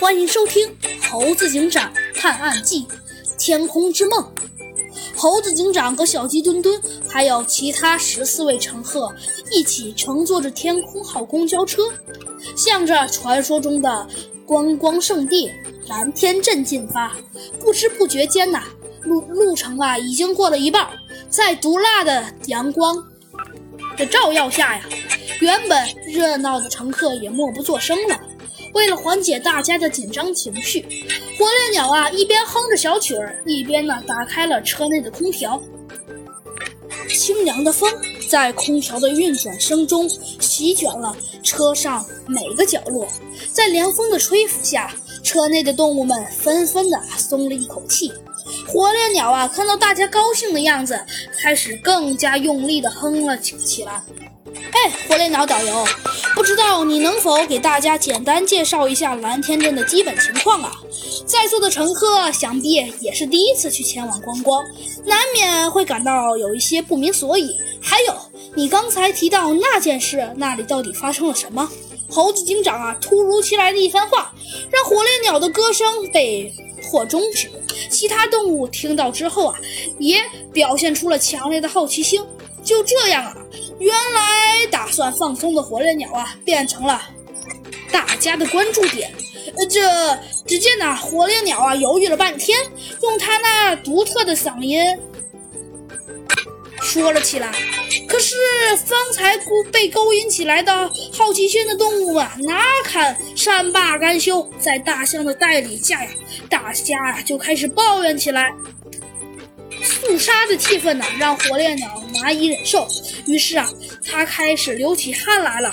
欢迎收听《猴子警长探案记：天空之梦》。猴子警长和小鸡墩墩还有其他14位乘客一起乘坐着天空号公交车，向着传说中的观光圣地蓝天镇进发。不知不觉间路程已经过了一半，在毒辣的阳光的照耀下呀，原本热闹的乘客也默不作声了。为了缓解大家的紧张情绪，火烈鸟一边哼着小曲儿，一边打开了车内的空调。清凉的风在空调的运转声中席卷了车上每个角落，在凉风的吹拂下，车内的动物们纷纷地松了一口气。火烈鸟看到大家高兴的样子，开始更加用力地哼了起来。哎，火烈鸟导游，不知道你能否给大家简单介绍一下蓝天镇的基本情况啊？在座的乘客想必也是第一次去前往观光，难免会感到有一些不明所以。还有，你刚才提到那件事，那里到底发生了什么？猴子警长突如其来的一番话，让火烈鸟的歌声被迫终止。其他动物听到之后也表现出了强烈的好奇心。就这样原来打算放松的火烈鸟变成了大家的关注点。这只见火烈鸟犹豫了半天，用它那独特的嗓音说了起来。可是方才被勾引起来的好奇心的动物哪肯善罢甘休，在大象的带领下大家就开始抱怨起来。肃杀的气氛让火烈鸟难以忍受，于是他开始流起汗来了。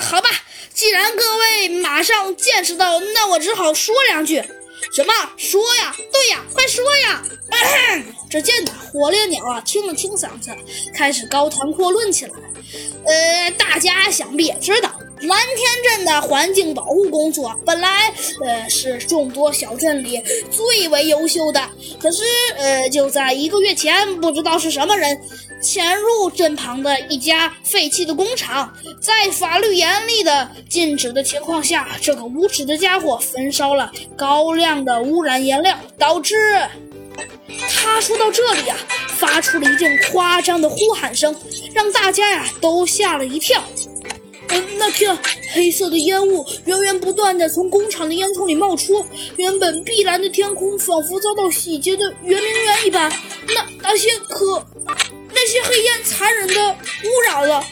好吧，既然各位马上见识到，那我只好说两句。什么？说呀？对呀，快说呀！只见火烈鸟清了清嗓子，开始高谈阔论起来。大家想必也知道，蓝天镇的环境保护工作本来是众多小镇里最为优秀的，可是就在1个月前，不知道是什么人潜入镇旁的一家废弃的工厂，在法律严厉的禁止的情况下，这个无耻的家伙焚烧了高量的污染颜料，导致……他说到这里发出了一阵夸张的呼喊声，让大家都吓了一跳。那片黑色的烟雾源源不断地从工厂的烟囱里冒出，原本碧蓝的天空仿佛遭到洗劫的圆明园一般。那些黑烟残忍地污染了，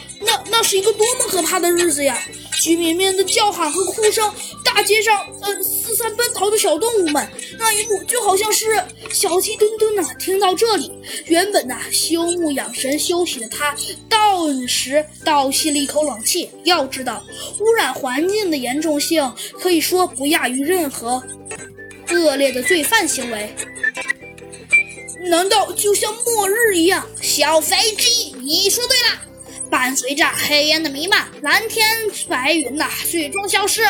那是一个多么可怕的日子呀！居民们的叫喊和哭声，大街上四散奔逃的小动物们，那一幕就好像是……小鸡墩墩听到这里，原本休沐养神休息的他，顿时倒吸了一口冷气。要知道，污染环境的严重性可以说不亚于任何恶劣的罪犯行为。难道就像末日一样？小肥鸡，你说对了。伴随着黑烟的弥漫，蓝天白云最终消失，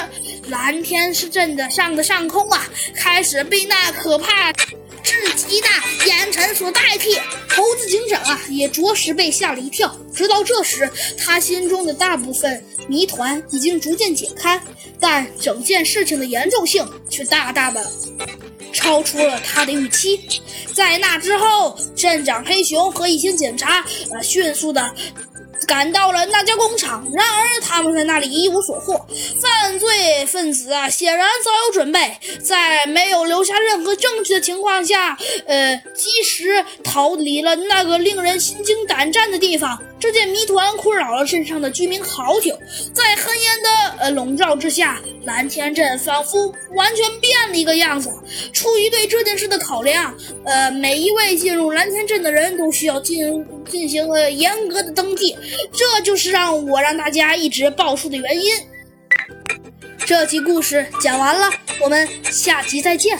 蓝天镇的上空开始被那可怕至极的烟尘所代替。猴子警长也着实被吓了一跳。直到这时，他心中的大部分谜团已经逐渐解开，但整件事情的严重性却大大的超出了他的预期。在那之后，镇长黑熊和一些警察迅速的赶到了那家工厂，然而他们在那里一无所获。犯罪分子显然早有准备，在没有留下任何证据的情况下，及时逃离了那个令人心惊胆战的地方。这件谜团困扰了镇上的居民好久，在黑烟的笼罩之下，蓝天镇仿佛完全变了一个样子。出于对这件事的考量，每一位进入蓝天镇的人都需要进行严格的登记，这就是让大家一直爆数的原因。这集故事讲完了，我们下集再见。